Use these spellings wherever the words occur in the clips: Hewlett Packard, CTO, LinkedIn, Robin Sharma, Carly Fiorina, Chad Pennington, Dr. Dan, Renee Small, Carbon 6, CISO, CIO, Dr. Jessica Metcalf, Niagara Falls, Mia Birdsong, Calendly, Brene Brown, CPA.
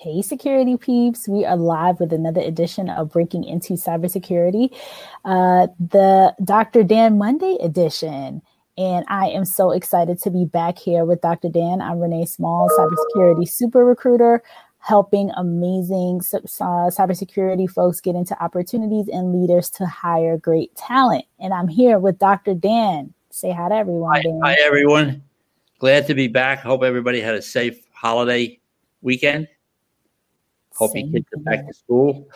Hey security peeps, we are live with another edition of Breaking Into Cybersecurity, the Dr. Dan Monday edition. And I am so excited to be back here with Dr. Dan. I'm Renee Small, cybersecurity super recruiter, helping amazing cybersecurity folks get into opportunities and leaders to hire great talent. And I'm here with Dr. Dan. Say hi to everyone. Hi everyone. Glad to be back. Hope everybody had a safe holiday weekend. Hope you kids are back to school.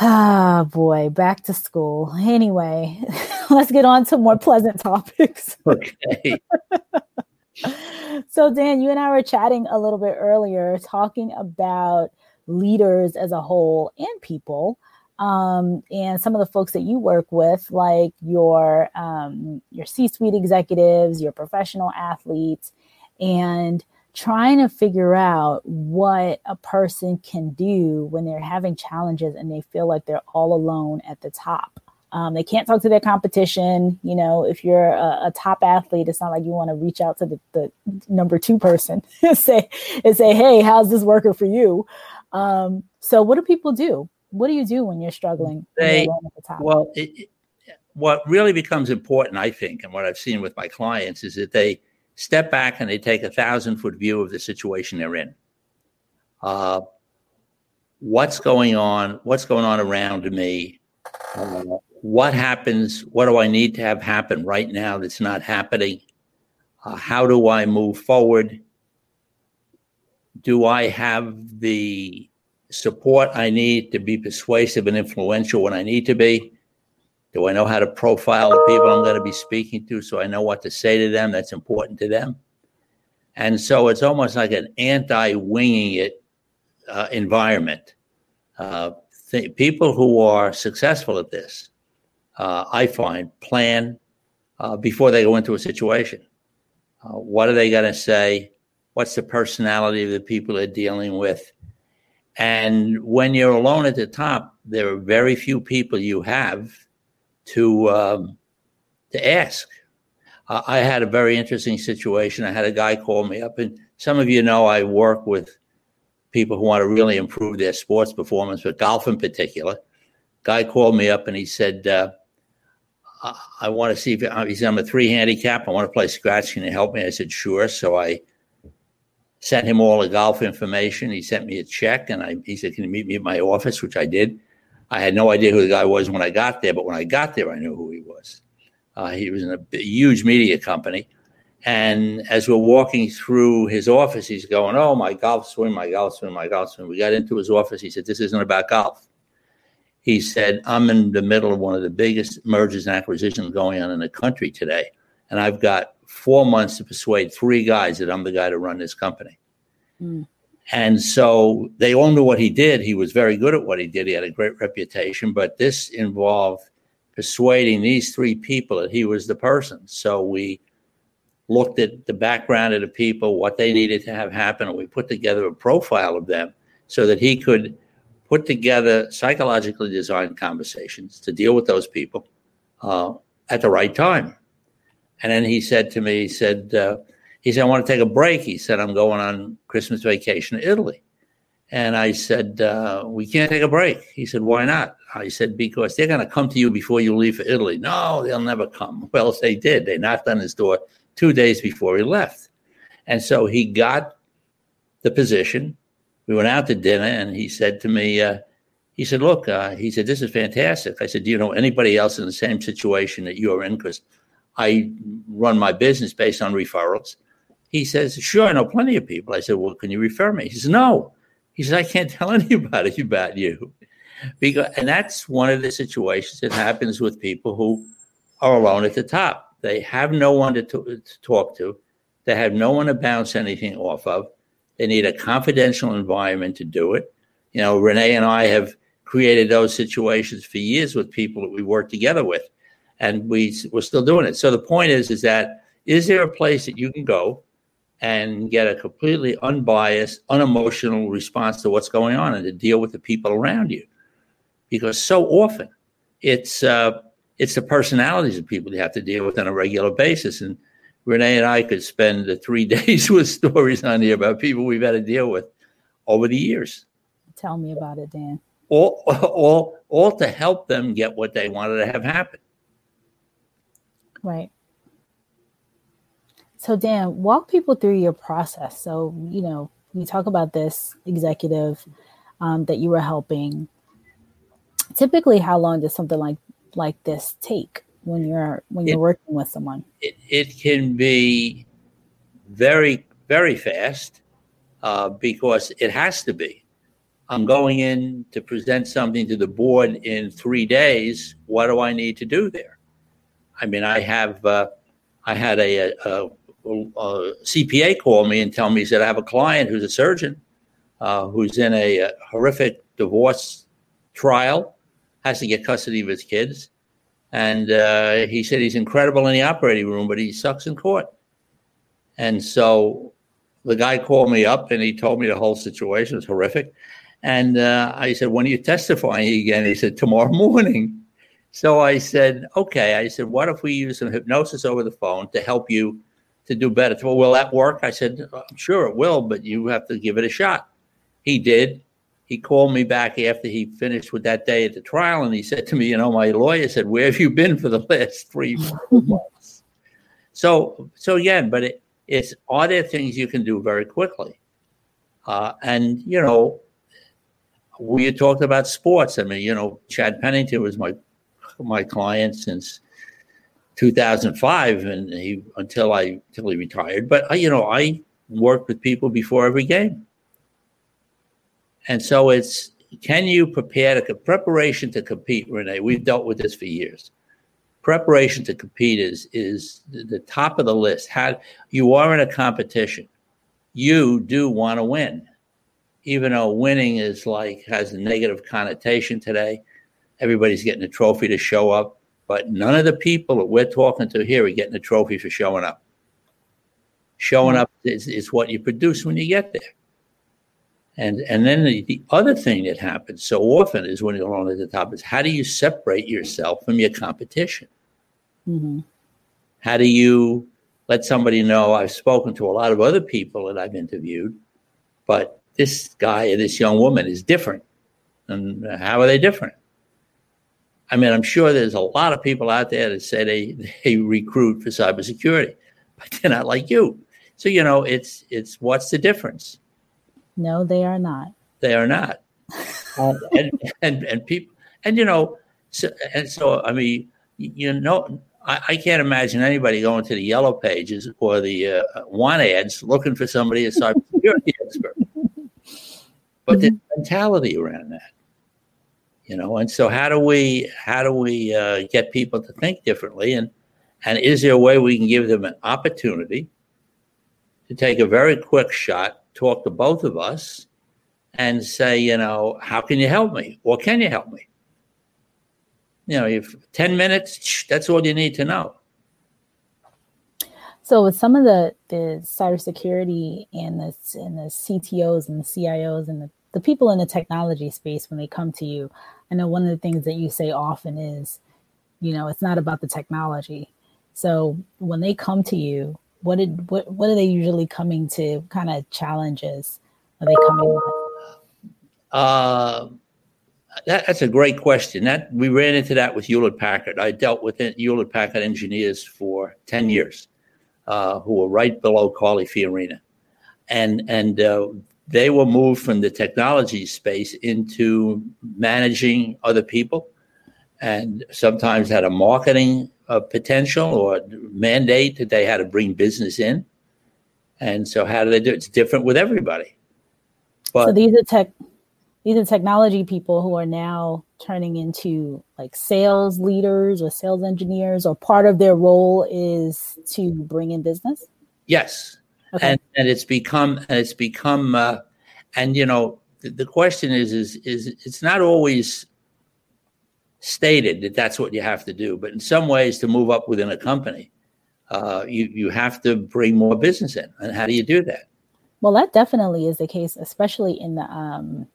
Ah, boy, back to school. Anyway, let's get on to more pleasant topics. Okay. So, Dan, you and I were chatting a little bit earlier, talking about leaders as a whole and people, and some of the folks that you work with, like your C-suite executives, your professional athletes, and trying to figure out what a person can do when they're having challenges and they feel like they're all alone at the top. They can't talk to their competition. You know, if you're a top athlete, it's not like you want to reach out to the number two person and say, hey, how's this working for you? So what do people do? What do you do when you're struggling? When you're alone at the top? Well, what really becomes important, I think, and what I've seen with my clients is that they step back and they take a 1,000-foot view of the situation they're in. What's going on? What's going on around me? What happens? What do I need to have happen right now that's not happening? How do I move forward? Do I have the support I need to be persuasive and influential when I need to be? Do I know how to profile the people I'm going to be speaking to so I know what to say to them that's important to them? And so it's almost like an anti-winging it environment. People who are successful at this, I find, plan before they go into a situation. What are they going to say? What's the personality of the people they're dealing with? And when you're alone at the top, there are very few people you have to ask. I had a very interesting situation. I had a guy call me up, and some of you know I work with people who want to really improve their sports performance, but golf in particular. Guy called me up and he said, I want to see if he said, I'm a 3 handicap. I want to play scratch. Can you help me? I said, sure. So I sent him all the golf information. He sent me a check, and he said, can you meet me at my office, which I did. I had no idea who the guy was when I got there, but when I got there, I knew who he was. He was in a huge media company. And as we're walking through his office, he's going, oh, my golf swing, my golf swing, my golf swing. We got into his office. He said, this isn't about golf. He said, I'm in the middle of one of the biggest mergers and acquisitions going on in the country today. And I've got 4 months to persuade 3 guys that I'm the guy to run this company. Mm. And so they all knew what he did. He was very good at what he did. He had a great reputation, but this involved persuading these 3 people that he was the person. So we looked at the background of the people, what they needed to have happen, and we put together a profile of them so that he could put together psychologically designed conversations to deal with those people at the right time. And then he said to me, he said, I want to take a break. He said, I'm going on Christmas vacation to Italy. And I said, we can't take a break. He said, why not? I said, because they're going to come to you before you leave for Italy. No, they'll never come. Well, if they did, they knocked on his door 2 days before he left. And so he got the position. We went out to dinner, and he said to me, look, this is fantastic. I said, do you know anybody else in the same situation that you're in? Because I run my business based on referrals. He says, sure, I know plenty of people. I said, well, can you refer me? He says, no. He says, I can't tell anybody about you. And that's one of the situations that happens with people who are alone at the top. They have no one to talk to. They have no one to bounce anything off of. They need a confidential environment to do it. You know, Renee and I have created those situations for years with people that we work together with, and we're still doing it. So the point is there a place that you can go and get a completely unbiased, unemotional response to what's going on and to deal with the people around you? Because so often it's the personalities of people you have to deal with on a regular basis. And Renee and I could spend the 3 days with stories on here about people we've had to deal with over the years. Tell me about it, Dan. All to help them get what they wanted to have happen. Right. So, Dan, walk people through your process. So, you know, you talk about this executive that you were helping. Typically, how long does something like this take when you're working with someone? It can be very, very fast because it has to be. I'm going in to present something to the board in 3 days. What do I need to do there? I mean, I had a CPA call me and tell me, he said, I have a client who's a surgeon who's in a horrific divorce trial, has to get custody of his kids. And he said he's incredible in the operating room, but he sucks in court. And so the guy called me up and he told me the whole situation was horrific. And I said, when are you testifying again? He said, tomorrow morning. So I said, okay. I said, what if we use some hypnosis over the phone to help you to do better? Well, will that work? I said, I'm sure it will, but you have to give it a shot. He did. He called me back after he finished with that day at the trial, and he said to me, you know, my lawyer said, where have you been for the last 3 months? So again, but it's are there things you can do very quickly? And, you know, we talked about sports. I mean, you know, Chad Pennington was my client since 2005, and he until he retired. But you know, I worked with people before every game, and so it's can you preparation to compete, Renee? We've dealt with this for years. Preparation to compete is the top of the list. How you are in a competition, you do want to win. Even though winning is has a negative connotation today, everybody's getting a trophy to show up, but none of the people that we're talking to here are getting a trophy for showing up. Showing up is what you produce when you get there. And then the other thing that happens so often is when you're on at the top is how do you separate yourself from your competition? Mm-hmm. How do you let somebody know? I've spoken to a lot of other people that I've interviewed, but this guy or this young woman is different. And how are they different? I mean, I'm sure there's a lot of people out there that say they recruit for cybersecurity, but they're not like you. So, you know, it's what's the difference? No, they are not. They are not. and people, and, you know, so, I mean, you know, I can't imagine anybody going to the yellow pages or the want ads looking for somebody a cybersecurity expert. But there's a mentality around that, you know. And so, how do we get people to think differently? And is there a way we can give them an opportunity to take a very quick shot, talk to both of us, and say, you know, how can you help me, or can you help me? You know, if 10 minutes, that's all you need to know. So with some of the cybersecurity and the CTOs and the CIOs and the people in the technology space, when they come to you, I know one of the things that you say often is, you know, it's not about the technology. So when they come to you, what are they usually coming to? What kind of challenges are they coming with? That's a great question. That we ran into that with Hewlett Packard. I dealt with Hewlett Packard engineers for 10 years. Who were right below Carly Fiorina. And they were moved from the technology space into managing other people and sometimes had a marketing potential or mandate that they had to bring business in. And so how do they do it? It's different with everybody. But, so these are technology people who are now turning into like sales leaders or sales engineers, or part of their role is to bring in business. Yes. Okay. And it's become, and you know, the question is it's not always stated that that's what you have to do, but in some ways to move up within a company, you have to bring more business in. And how do you do that? Well, that definitely is the case, especially in the,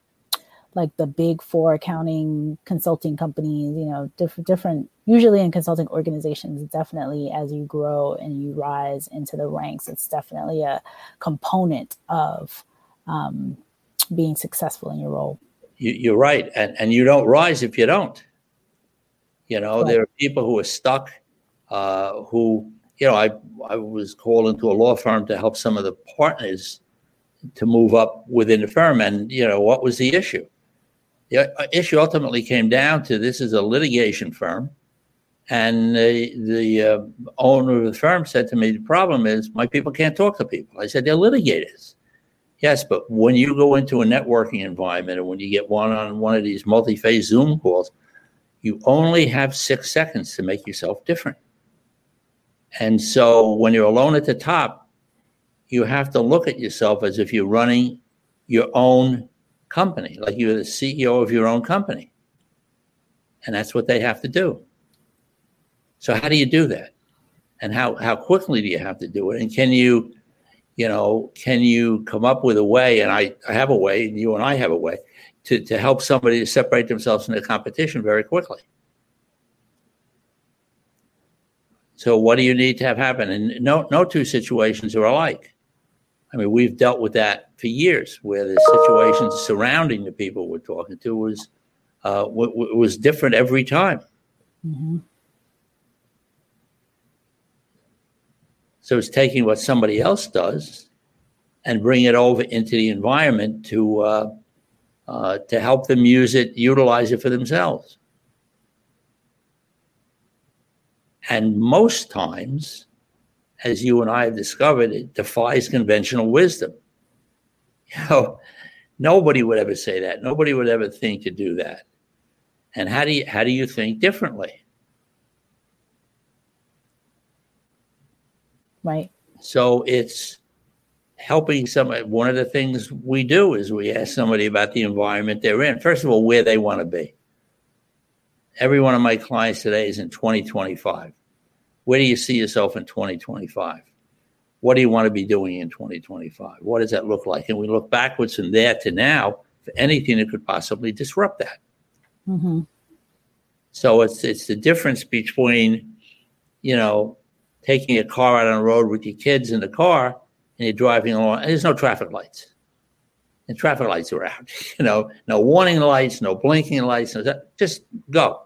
like the big four accounting consulting companies, you know, different, usually in consulting organizations, definitely as you grow and you rise into the ranks, it's definitely a component of being successful in your role. You're right. And you don't rise if you don't. You know, right. There are people who are stuck, who, you know, I was called into a law firm to help some of the partners to move up within the firm. And, you know, what was the issue? The issue ultimately came down to this is a litigation firm. And the owner of the firm said to me, the problem is my people can't talk to people. I said, they're litigators. Yes, but when you go into a networking environment and when you get one of these multi-phase Zoom calls, you only have 6 seconds to make yourself different. And so when you're alone at the top, you have to look at yourself as if you're running your own company, like you're the CEO of your own company. And that's what they have to do. So how do you do that? And how quickly do you have to do it? And can you come up with a way, and I have a way, and you and I have a way, to help somebody to separate themselves from the competition very quickly? So what do you need to have happen? And no two situations are alike. I mean, we've dealt with that for years, where the situations surrounding the people we're talking to was different every time. Mm-hmm. So it's taking what somebody else does and bring it over into the environment to help them utilize it for themselves. And most times, as you and I have discovered, it defies conventional wisdom. You know, nobody would ever say that. Nobody would ever think to do that. And how do you think differently? Right. So it's helping somebody. One of the things we do is we ask somebody about the environment they're in. First of all, where they want to be. Every one of my clients today is in 2025. Where do you see yourself in 2025? What do you want to be doing in 2025? What does that look like? And we look backwards from there to now for anything that could possibly disrupt that. Mm-hmm. So it's the difference between, you know, taking a car out on the road with your kids in the car and you're driving along and there's no traffic lights. And traffic lights are out, you know, no warning lights, no blinking lights, just go.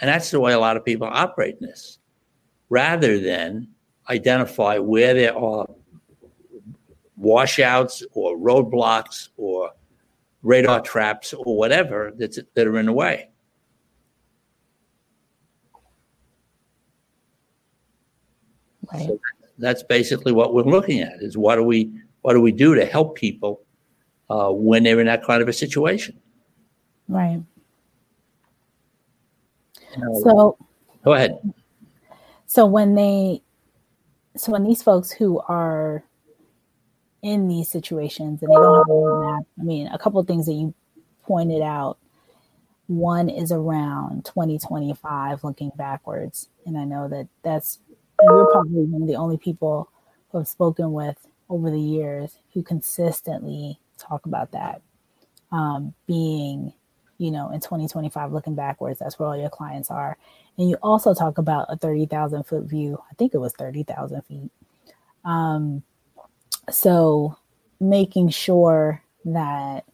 And that's the way a lot of people operate in this, rather than identify where there are washouts or roadblocks or radar traps or whatever that are in the way. Right. So that's basically what we're looking at is what do we do to help people when they're in that kind of a situation. Right. So go ahead. So when these folks who are in these situations and they don't have a roadmap, I mean, a couple of things that you pointed out. One is around 2025, looking backwards. And I know that's you're probably one of the only people who I've spoken with over the years who consistently talk about that being, you know, in 2025, looking backwards, that's where all your clients are. And you also talk about a 30,000 foot view. I think it was 30,000 feet. So making sure that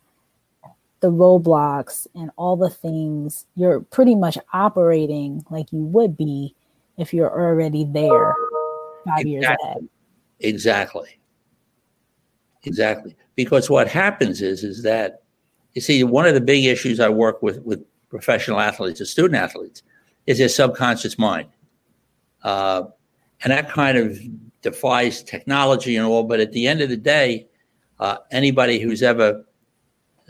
the roadblocks and all the things, you're pretty much operating like you would be if you're already there 5 years ahead. Exactly. Because what happens is that, you see, one of the big issues I work with professional athletes or student athletes is their subconscious mind. And that kind of defies technology and all. But at the end of the day, anybody who's ever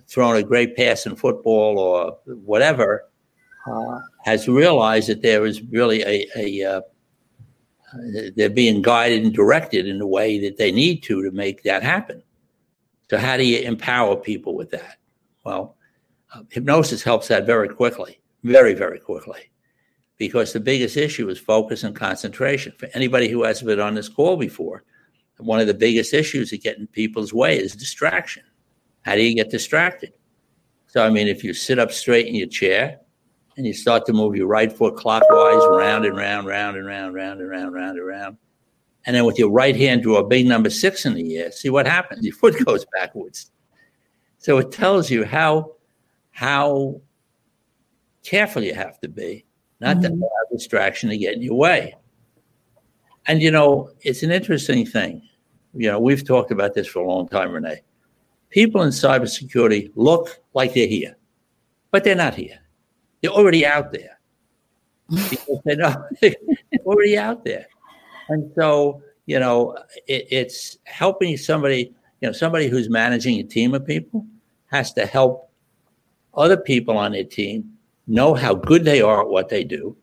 thrown a great pass in football or whatever has realized that there is really they're being guided and directed in the way that they need to make that happen. So how do you empower people with that? Well, hypnosis helps that very quickly, very, very quickly, because the biggest issue is focus and concentration. For anybody who hasn't been on this call before, one of the biggest issues that get in people's way is distraction. How do you get distracted? So, I mean, if you sit up straight in your chair and you start to move your right foot clockwise, round and round, round and round, round and round, round and round, and then with your right hand draw a big number 6 in the air, see what happens. Your foot goes backwards. So it tells you how careful you have to be, not to allow distraction to get in your way. And, you know, it's an interesting thing. You know, we've talked about this for a long time, Renee. People in cybersecurity look like they're here, but they're not here. They're already out there. They're already out there. And so, you know, it's helping somebody, you know, somebody who's managing a team of people has to help other people on their team know how good they are at what they do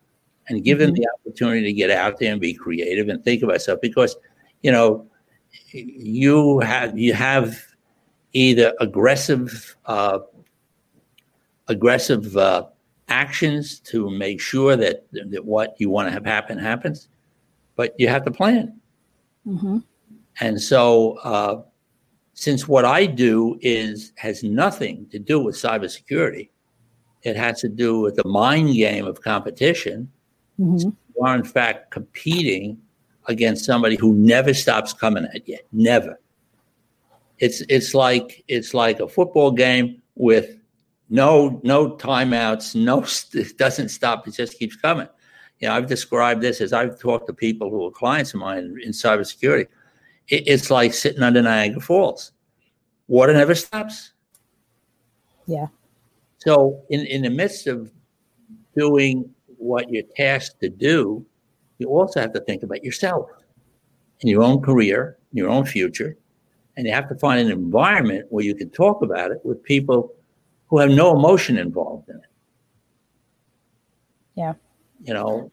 and give them the opportunity to get out there and be creative and think about stuff. Because, you know, you have either aggressive actions to make sure that what you want to have happen happens, but you have to plan. Mm-hmm. And so since what I do has nothing to do with cybersecurity, it has to do with the mind game of competition. Mm-hmm. You are, in fact, competing against somebody who never stops coming at you, never. It's like a football game with no timeouts, it doesn't stop. It just keeps coming. You know, I've described this as I've talked to people who are clients of mine in cybersecurity. It's like sitting under Niagara Falls. Water never stops. Yeah. So in the midst of doing what you're tasked to do, you also have to think about yourself and your own career, your own future. And you have to find an environment where you can talk about it with people who have no emotion involved in it. Yeah. You know,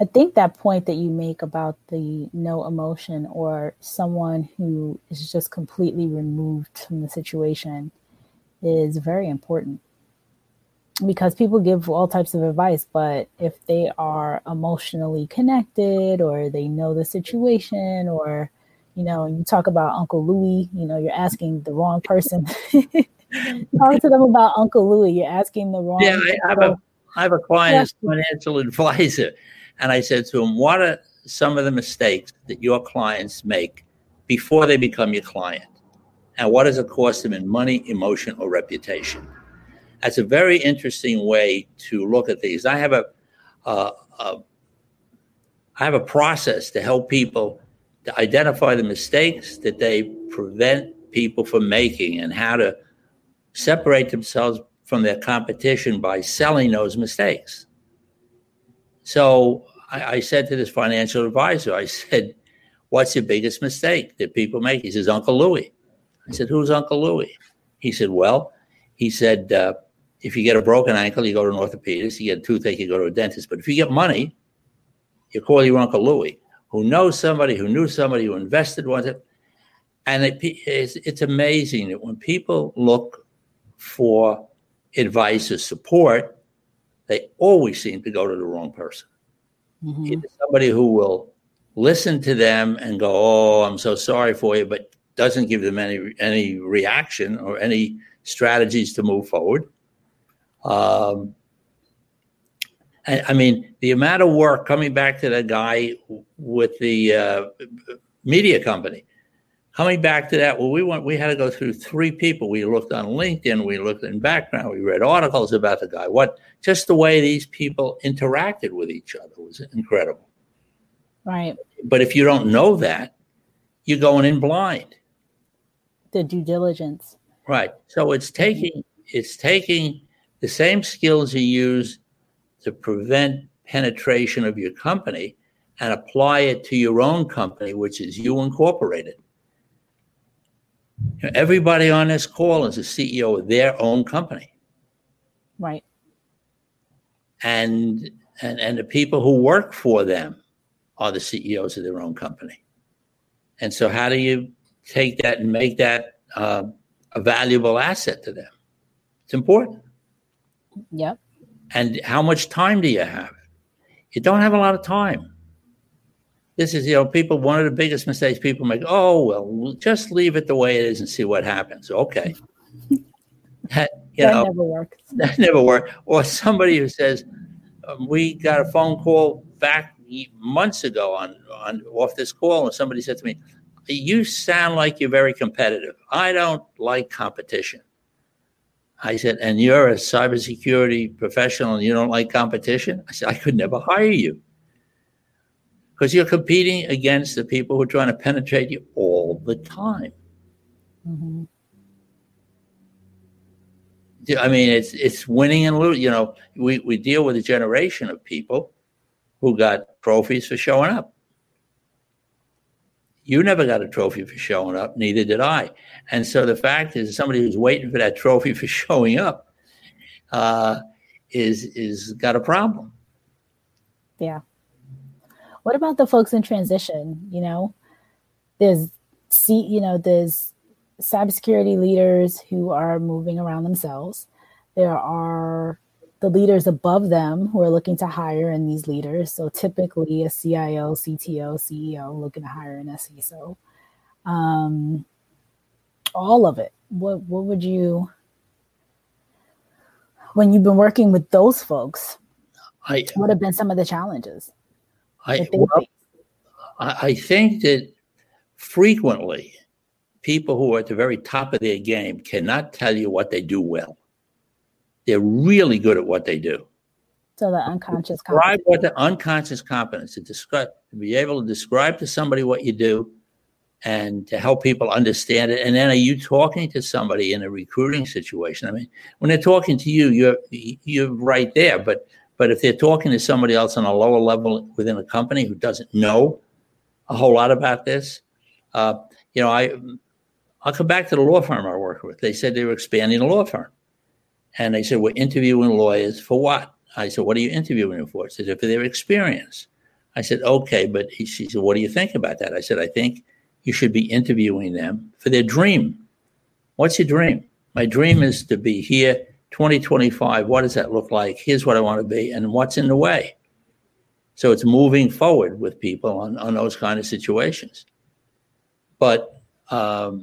I think that point that you make about the no emotion or someone who is just completely removed from the situation is very important, because people give all types of advice, but if they are emotionally connected or they know the situation, or you know, you talk about Uncle Louie, you know, you're asking the wrong person. Talk to them about Uncle Louie. You're asking the wrong person. Yeah, I have a client who's a financial advisor. And I said to him, what are some of the mistakes that your clients make before they become your client? And what does it cost them in money, emotion, or reputation? That's a very interesting way to look at these. I have a process to help people to identify the mistakes that they prevent people from making and how to separate themselves from their competition by selling those mistakes. So I said to this financial advisor, I said, what's your biggest mistake that people make? He says, Uncle Louie. I said, who's Uncle Louie? He said, if you get a broken ankle, you go to an orthopedist. You get a toothache, you go to a dentist. But if you get money, you call your Uncle Louie, who knows somebody, who knew somebody, who invested once. And it's amazing that when people look for advice or support, they always seem to go to the wrong person. Mm-hmm. Either somebody who will listen to them and go, oh, I'm so sorry for you, but doesn't give them any reaction or any strategies to move forward. I mean, the amount of work, coming back to the guy with the media company, coming back to that, well, we had to go through 3 people. We looked on LinkedIn, we looked in background, we read articles about the guy. Just the way these people interacted with each other was incredible. Right. But if you don't know that, you're going in blind. The due diligence. Right. So it's taking the same skills you use to prevent penetration of your company and apply it to your own company, which is you incorporated. You know, everybody on this call is a CEO of their own company. Right. And the people who work for them are the CEOs of their own company. And so how do you take that and make that a valuable asset to them? It's important. Yep. And how much time do you have? You don't have a lot of time. This is, you know, people, one of the biggest mistakes people make, oh, well, just leave it the way it is and see what happens. Okay. Yeah, that never works. That never works. Or somebody who says, we got a phone call back months ago on off this call, and somebody said to me, you sound like you're very competitive. I don't like competition. I said, and you're a cybersecurity professional and you don't like competition? I said, I could never hire you, because you're competing against the people who are trying to penetrate you all the time. Mm-hmm. I mean, it's winning and losing. You know, we deal with a generation of people who got trophies for showing up. You never got a trophy for showing up, neither did I. And so the fact is, somebody who's waiting for that trophy for showing up is got a problem. Yeah. What about the folks in transition? You know, there's cybersecurity leaders who are moving around themselves. There are the leaders above them who are looking to hire in these leaders. So typically a CIO, CTO, CEO looking to hire an CISO. All of it. What would you, when you've been working with those folks, what have been some of the challenges? I think that frequently people who are at the very top of their game cannot tell you what they do well. They're really good at what they do. So the unconscious competence. Describe the unconscious competence, to be able to describe to somebody what you do and to help people understand it. And then are you talking to somebody in a recruiting situation? I mean, when they're talking to you, you're right there. But if they're talking to somebody else on a lower level within a company who doesn't know a whole lot about this, I'll come back to the law firm I work with. They said they were expanding the law firm. And they said, we're interviewing lawyers for what? I said, what are you interviewing them for? She said, for their experience. I said, okay, but she said, what do you think about that? I said, I think you should be interviewing them for their dream. What's your dream? My dream is to be here 2025. What does that look like? Here's what I want to be, and what's in the way. So it's moving forward with people on those kind of situations. But I've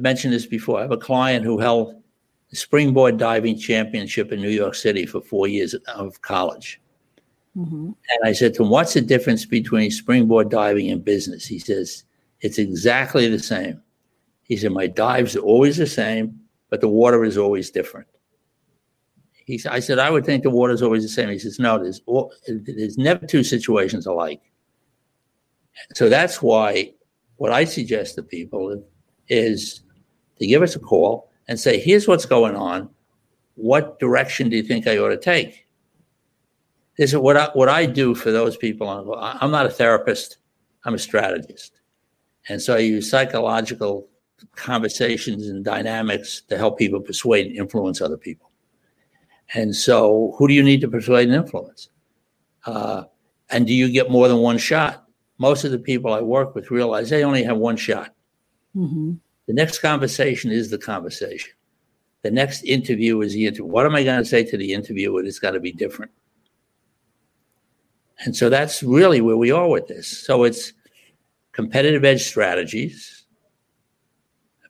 mentioned this before. I have a client who held the springboard diving championship in New York City for 4 years of college. Mm-hmm. And I said to him, what's the difference between springboard diving and business? He says, it's exactly the same. He said, my dives are always the same, but the water is always different. I said, I would think the water is always the same. He says, no, there's never two situations alike. So that's why what I suggest to people is to give us a call and say, here's what's going on. What direction do you think I ought to take? This is what I do for those people. I'm not a therapist. I'm a strategist. And so I use psychological conversations and dynamics to help people persuade and influence other people. And so who do you need to persuade and influence? And do you get more than one shot? Most of the people I work with realize they only have one shot. Mm-hmm. The next conversation is the conversation. The next interview is the interview. What am I going to say to the interviewer? It's got to be different. And so that's really where we are with this. So it's competitive edge strategies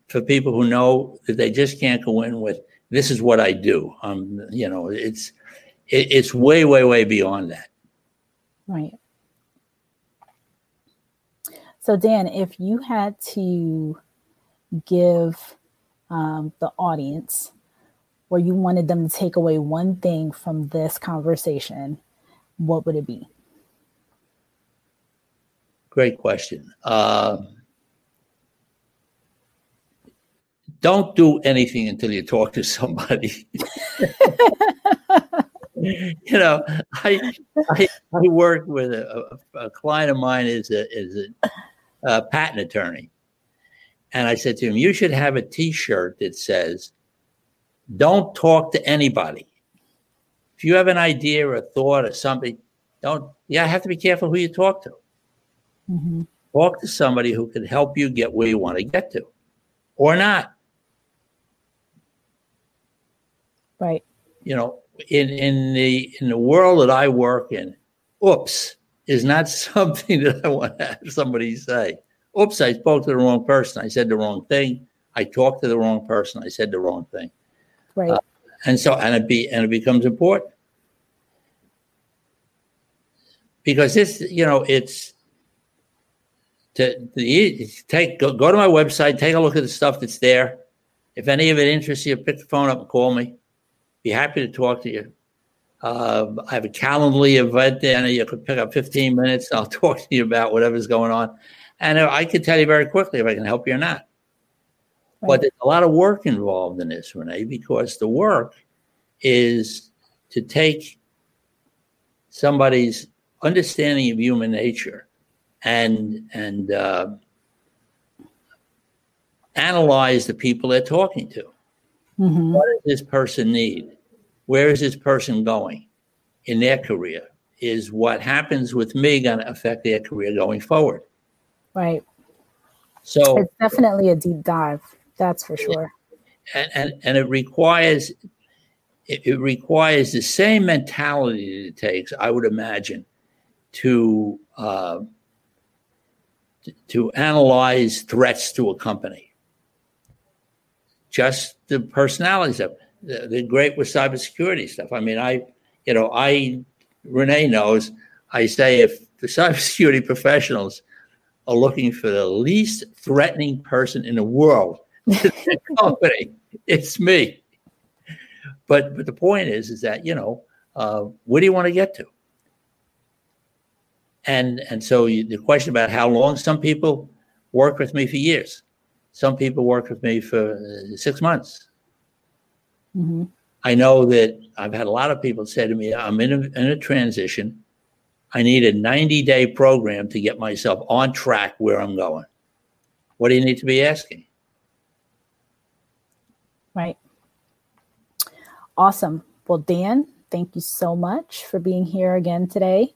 for people who know that they just can't go in with, this is what I do. It's way, way, way beyond that. Right. So, Dan, if you had to give the audience where you wanted them to take away one thing from this conversation, what would it be? Great question. Don't do anything until you talk to somebody. I work with a client of mine is a patent attorney. And I said to him, you should have a T-shirt that says, don't talk to anybody. If you have an idea or a thought or something, have to be careful who you talk to. Mm-hmm. Talk to somebody who can help you get where you want to get to or not. Right. In the world that I work in, oops is not something that I want to have somebody say. oops, I spoke to the wrong person. I said the wrong thing. I talked to the wrong person. I said the wrong thing. Right. And it becomes important. Because this, you know, it's go to my website, take a look at the stuff that's there. If any of it interests you, pick the phone up and call me. Be happy to talk to you. I have a Calendly event there, and you can pick up 15 minutes, and I'll talk to you about whatever's going on. And I can tell you very quickly if I can help you or not. Right. But there's a lot of work involved in this, Renee, because the work is to take somebody's understanding of human nature and analyze the people they're talking to. Mm-hmm. What does this person need? Where is this person going in their career? Is what happens with me going to affect their career going forward? Right. So it's definitely a deep dive. That's for sure. And it requires the same mentality that it takes, I would imagine, to analyze threats to a company. Just the personalities of it. They're great with cybersecurity stuff. I mean, Renee knows, I say if the cybersecurity professionals are looking for the least threatening person in the world to the company, it's me. But the point is that, you know, where do you want to get to? And so the question about how long, some people work with me for years. Some people work with me for 6 months. Mm-hmm. I know that I've had a lot of people say to me, I'm in a transition. I need a 90-day program to get myself on track where I'm going. What do you need to be asking? Right. Awesome. Well, Dan, thank you so much for being here again today.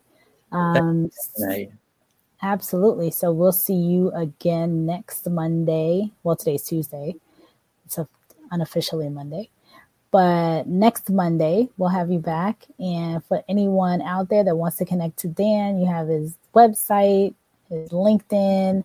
Absolutely. So we'll see you again next Monday. Well, today's Tuesday. It's unofficially Monday. But next Monday, we'll have you back. And for anyone out there that wants to connect to Dan, you have his website, his LinkedIn.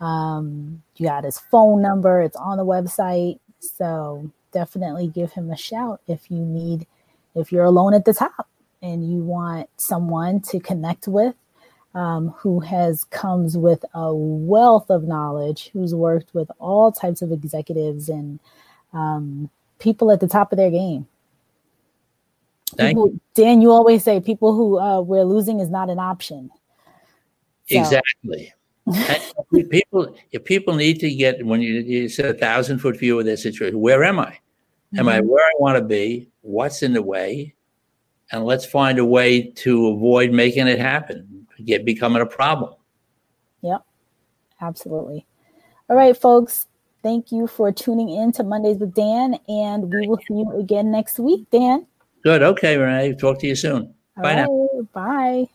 You got his phone number. It's on the website. So definitely give him a shout if you're alone at the top and you want someone to connect with who comes with a wealth of knowledge, who's worked with all types of executives and people at the top of their game. Dan, you always say people who we're losing is not an option. So. Exactly. If people need to get, when you set a 1,000-foot view of their situation, where am I? Am mm-hmm. I where I want to be? What's in the way? And let's find a way to avoid making it happen, becoming a problem. Yep, absolutely. All right, folks. Thank you for tuning in to Mondays with Dan, and we will see you again next week, Dan. Good. Okay, Renee. Talk to you soon. All right. Now. Bye.